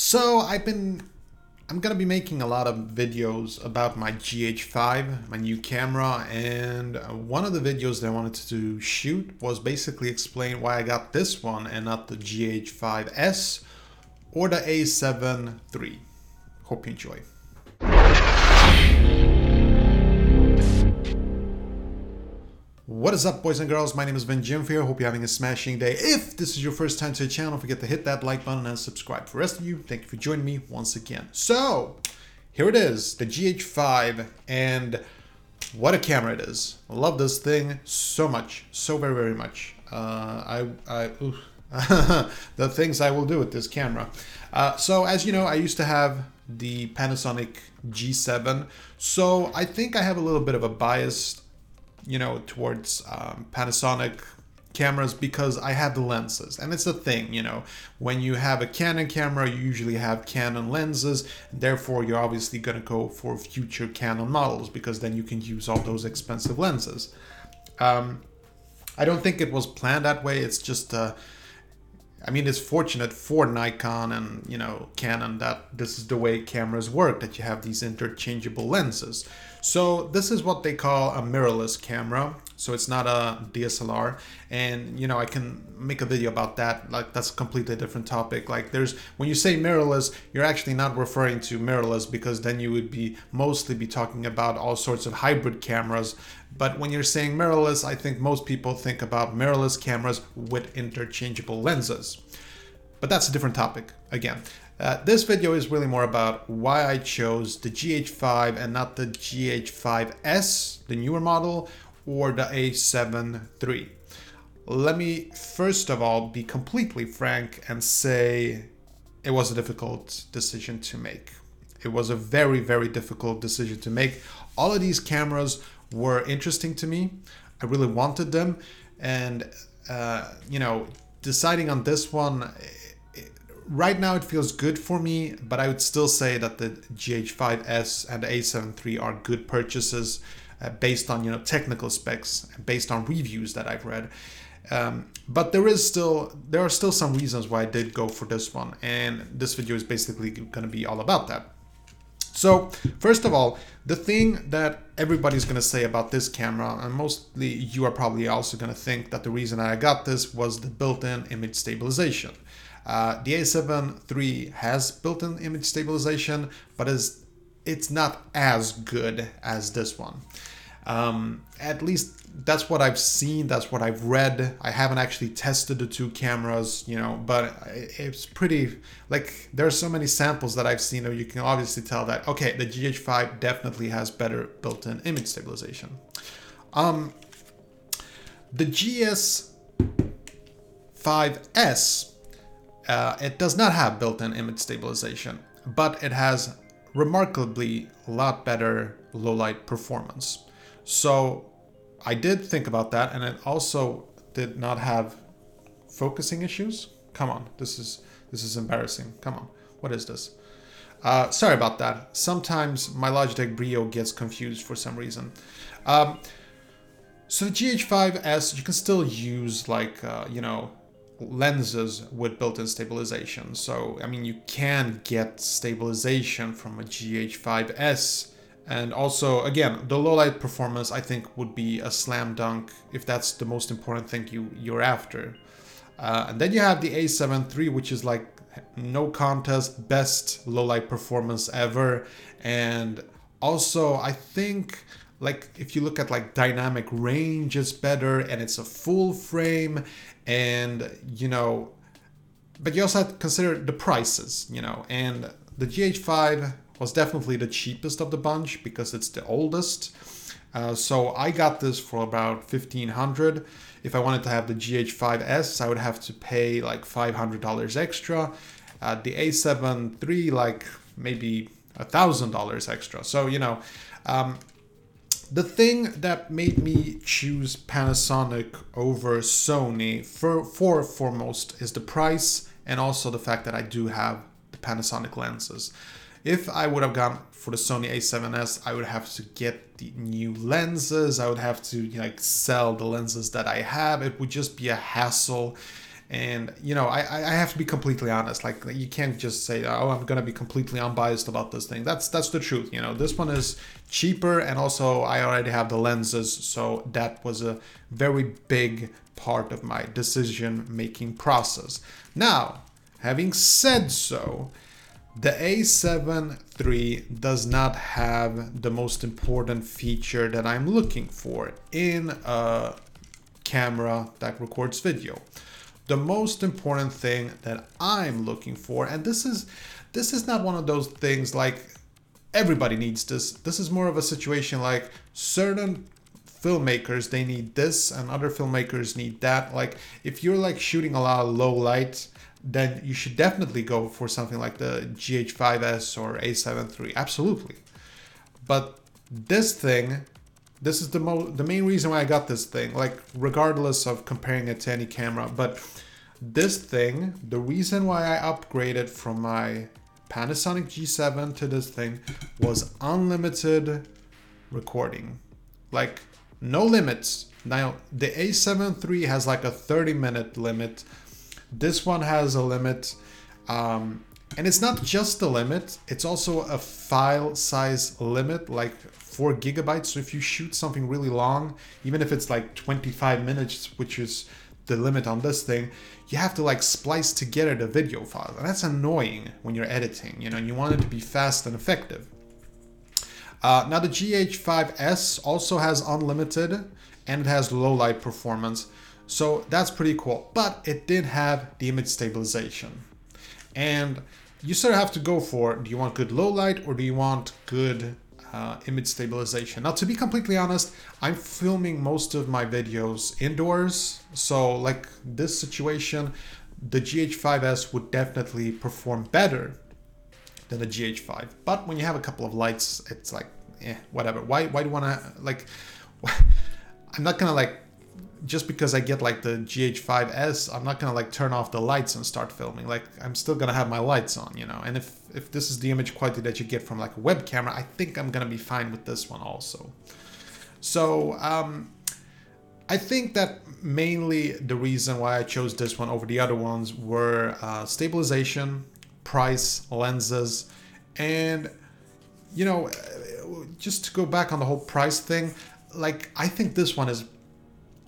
So I'm gonna be making a lot of videos about my GH5, my new camera, and one of the videos that I wanted to shoot was basically explain why I got this one and not the GH5S or the A7 III. Hope you enjoy. What is up, boys and girls? My name is Ben Jim Fier. Hope you're having a smashing day. If this is your first time to the channel, don't forget to hit that like button and subscribe. For the rest of you, thank you for joining me once again. So, here it is, the GH5, and what a camera it is. I love this thing so much, so very, very much. The things I will do with this camera. So, as you know, I used to have the Panasonic G7, so I think I have a little bit of a bias, you know, towards Panasonic cameras because I have the lenses. And it's a thing, you know, when you have a Canon camera, you usually have Canon lenses. Therefore, you're obviously going to go for future Canon models because then you can use all those expensive lenses. I don't think it was planned that way. It's just, I mean, it's fortunate for Nikon and, you know, Canon that this is the way cameras work, that you have these interchangeable lenses. So this is what they call a mirrorless camera. So it's not a DSLR. And, you know, I can make a video about that. Like, that's a completely different topic. Like, when you say mirrorless, you're actually not referring to mirrorless because then you would mostly be talking about all sorts of hybrid cameras. But when you're saying mirrorless, I think most people think about mirrorless cameras with interchangeable lenses. But that's a different topic again. This video is really more about why I chose the GH5 and not the GH5S, the newer model, or the A7 III. Let me first of all be completely frank and say it was a difficult decision to make. It was a very, very difficult decision to make. All of these cameras were interesting to me. I really wanted them, and you know, deciding on this one, right now it feels good for me, but I would still say that the GH5S and the A7 III are good purchases based on, you know, technical specs and based on reviews that I've read. But there are still some reasons why I did go for this one, and this video is basically going to be all about that. So first of all, the thing that everybody's going to say about this camera, and mostly you are probably also going to think that the reason I got this was the built-in image stabilization. The A7 III has built-in image stabilization, but it's not as good as this one. At least that's what I've seen, that's what I've read. I haven't actually tested the two cameras, you know, but it's pretty, like, there are so many samples that I've seen that you can obviously tell that, okay, the GH5 definitely has better built-in image stabilization. The GH5S, it does not have built-in image stabilization, but it has remarkably a lot better low-light performance. So I did think about that, and it also did not have focusing issues. Come on, this is embarrassing. Come on, what is this? Sorry about that. Sometimes my Logitech Brio gets confused for some reason. So the GH5S, you can still use, like, you know, lenses with built-in stabilization. So, I mean, you can get stabilization from a GH5S. And also, again, the low light performance, I think, would be a slam dunk if that's the most important thing you're after. And then you have the A7 III, which is, like, no contest, best low light performance ever. And also, I think, like, if you look at, like, dynamic range, it's better, and it's a full frame, and, you know, but you also have to consider the prices, you know, and the GH5 was definitely the cheapest of the bunch because it's the oldest. So I got this for about $1,500. If I wanted to have the GH5S, I would have to pay like $500 extra. The A7 III, like, maybe $1,000 extra. So, you know, the thing that made me choose Panasonic over Sony foremost is the price, and also the fact that I do have the Panasonic lenses. If I would have gone for the Sony A7S, I would have to get the new lenses. I would have to, like, sell the lenses that I have. It would just be a hassle. And, you know, I have to be completely honest. Like, you can't just say, oh, I'm going to be completely unbiased about this thing. That's the truth. You know, this one is cheaper, and also I already have the lenses. So that was a very big part of my decision-making process. Now, having said so, the A7 III does not have the most important feature that I'm looking for in a camera that records video. The most important thing that I'm looking for, and this is not one of those things like everybody needs this. This is more of a situation like certain filmmakers, they need this, and other filmmakers need that. Like, if you're like shooting a lot of low light, then you should definitely go for something like the GH5S or A7 III, absolutely. But this thing, this is the main reason why I got this thing, like regardless of comparing it to any camera. But this thing, the reason why I upgraded from my Panasonic G7 to this thing was unlimited recording, like no limits. Now, the A7 III has like a 30-minute limit. This one has a limit, and it's not just a limit, it's also a file size limit, like 4 GB. So if you shoot something really long, even if it's like 25 minutes, which is the limit on this thing, you have to like splice together the video file. And that's annoying when you're editing, you know, you want it to be fast and effective. Now the GH5S also has unlimited, and it has low light performance. So that's pretty cool, but it did have the image stabilization. And you sort of have to go for, do you want good low light or do you want good image stabilization? Now, to be completely honest, I'm filming most of my videos indoors. So like this situation, the GH5S would definitely perform better than the GH5. But when you have a couple of lights, it's like, eh, whatever. Why do you wanna, like, I'm not gonna like, just because I get like the GH5S, I'm not gonna like turn off the lights and start filming. Like, I'm still gonna have my lights on, you know. And if this is the image quality that you get from like a web camera, I think I'm gonna be fine with this one also. So I think that mainly the reason why I chose this one over the other ones were stabilization, price, lenses, and, you know, just to go back on the whole price thing, like, I think this one is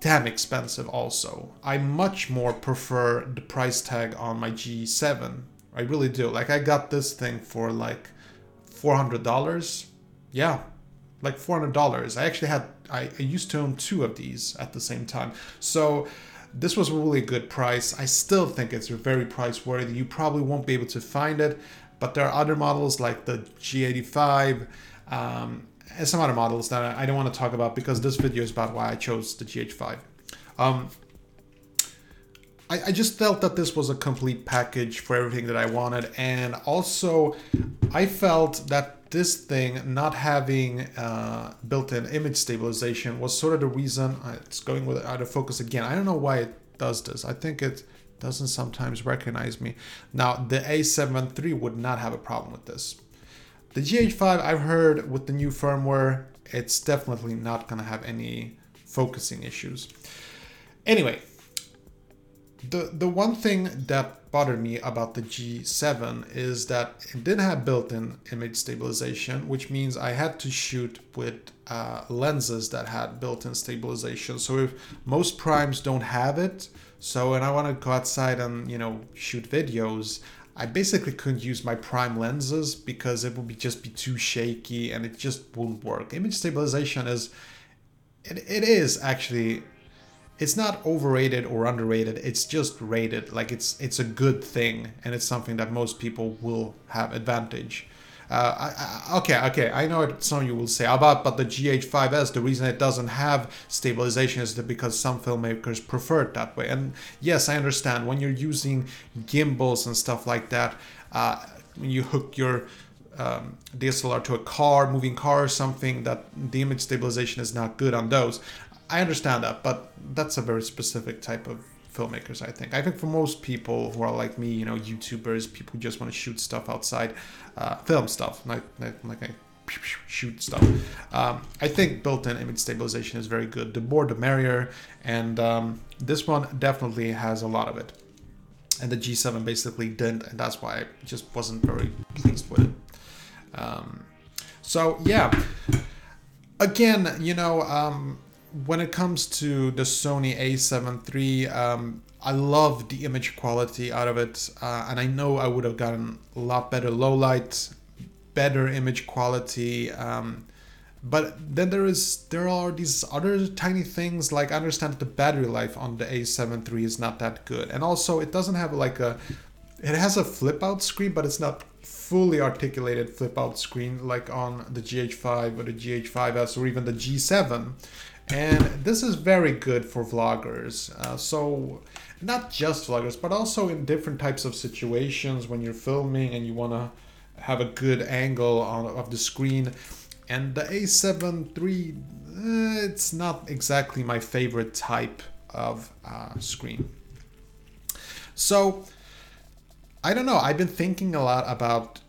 damn expensive also. I much more prefer the price tag on my G7. I really do. Like, I got this thing for like $400. Yeah, like $400. I actually had, I used to own 2 of these at the same time. So this was a really good price. I still think it's very price worthy. You probably won't be able to find it, but there are other models like the G85, and some other models that I don't want to talk about because this video is about why I chose the GH5. I just felt that this was a complete package for everything that I wanted. And also, I felt that this thing not having built-in image stabilization was sort of the reason. It's going with autofocus again. I don't know why it does this. I think it doesn't sometimes recognize me. Now, the A7 III would not have a problem with this. The GH5, I've heard with the new firmware, it's definitely not gonna have any focusing issues. Anyway, the one thing that bothered me about the G7 is that it didn't have built-in image stabilization, which means I had to shoot with lenses that had built-in stabilization. So if most primes don't have it, so when I wanna go outside and, you know, shoot videos, I basically couldn't use my prime lenses because it would be just be too shaky and it just wouldn't work. Image stabilization is, it is actually, it's not overrated or underrated. It's just rated. Like, it's a good thing, and it's something that most people will have advantage. Okay, I know what some of you will say about, but the GH5S, the reason it doesn't have stabilization is that because some filmmakers prefer it that way. And yes, I understand, when you're using gimbals and stuff like that, when you hook your DSLR to a car, moving car or something, that the image stabilization is not good on those. I understand that, but that's a very specific type of filmmakers, I think. I think for most people who are like me, you know, YouTubers, people who just want to shoot stuff outside, film stuff, like I shoot stuff. I think built-in image stabilization is very good. The more, the merrier, and this one definitely has a lot of it. and the G7 basically didn't, and that's why I just wasn't very pleased with it. So yeah, again, you know, when it comes to the Sony A7 III, I love the image quality out of it, and I know I would have gotten a lot better low light, better image quality, but then there are these other tiny things. Like, I understand the battery life on the A7 III is not that good, and also it doesn't have like a, it has a flip out screen, but it's not fully articulated flip out screen like on the GH5 or the GH5S or even the G7. And this is very good for vloggers. So not just vloggers, but also in different types of situations when you're filming and you want to have a good angle on, of the screen. And the A7 III, it's not exactly my favorite type of screen. So I don't know, I've been thinking a lot about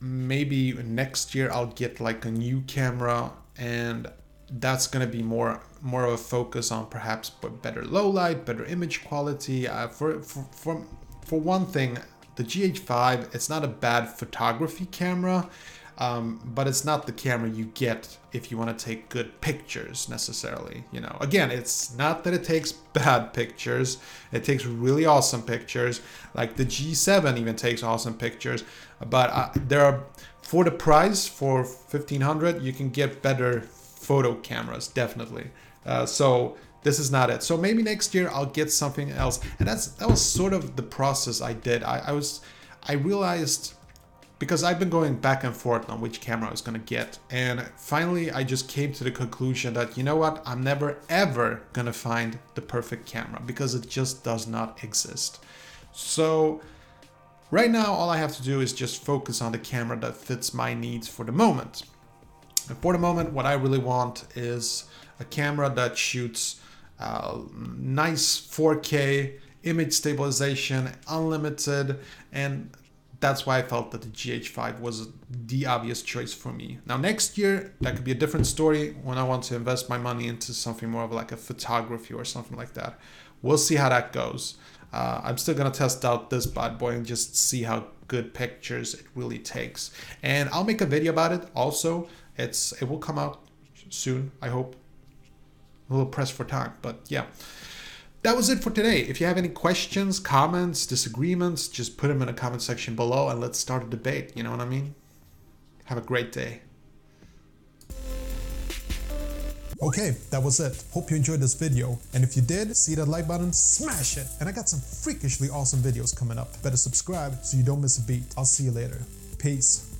maybe next year I'll get like a new camera, and that's going to be more of a focus on perhaps better low light, better image quality. For one thing, the GH5, it's not a bad photography camera, but it's not the camera you get if you want to take good pictures necessarily. You know, again, it's not that it takes bad pictures. It takes really awesome pictures. Like the G7 even takes awesome pictures, but there are, for the price, for $1,500, you can get better photo cameras, definitely. So this is not it. So maybe next year I'll get something else. And that was sort of the process I did. I realized, because I've been going back and forth on which camera I was gonna get, and finally I just came to the conclusion that, you know what, I'm never ever gonna find the perfect camera because it just does not exist. So right now all I have to do is just focus on the camera that fits my needs for the moment. And for the moment, what I really want is a camera that shoots nice 4K, image stabilization, unlimited, and that's why I felt that the GH5 was the obvious choice for me. Now next year, that could be a different story when I want to invest my money into something more of like a photography or something like that. We'll see how that goes. I'm still gonna test out this bad boy and just see how good pictures it really takes. And I'll make a video about it also. It will come out soon, I hope. I'm a little pressed for time, but yeah. That was it for today. If you have any questions, comments, disagreements, just put them in the comment section below and let's start a debate, you know what I mean? Have a great day. Okay, that was it. Hope you enjoyed this video. And if you did, see that like button, smash it. And I got some freakishly awesome videos coming up. Better subscribe so you don't miss a beat. I'll see you later. Peace.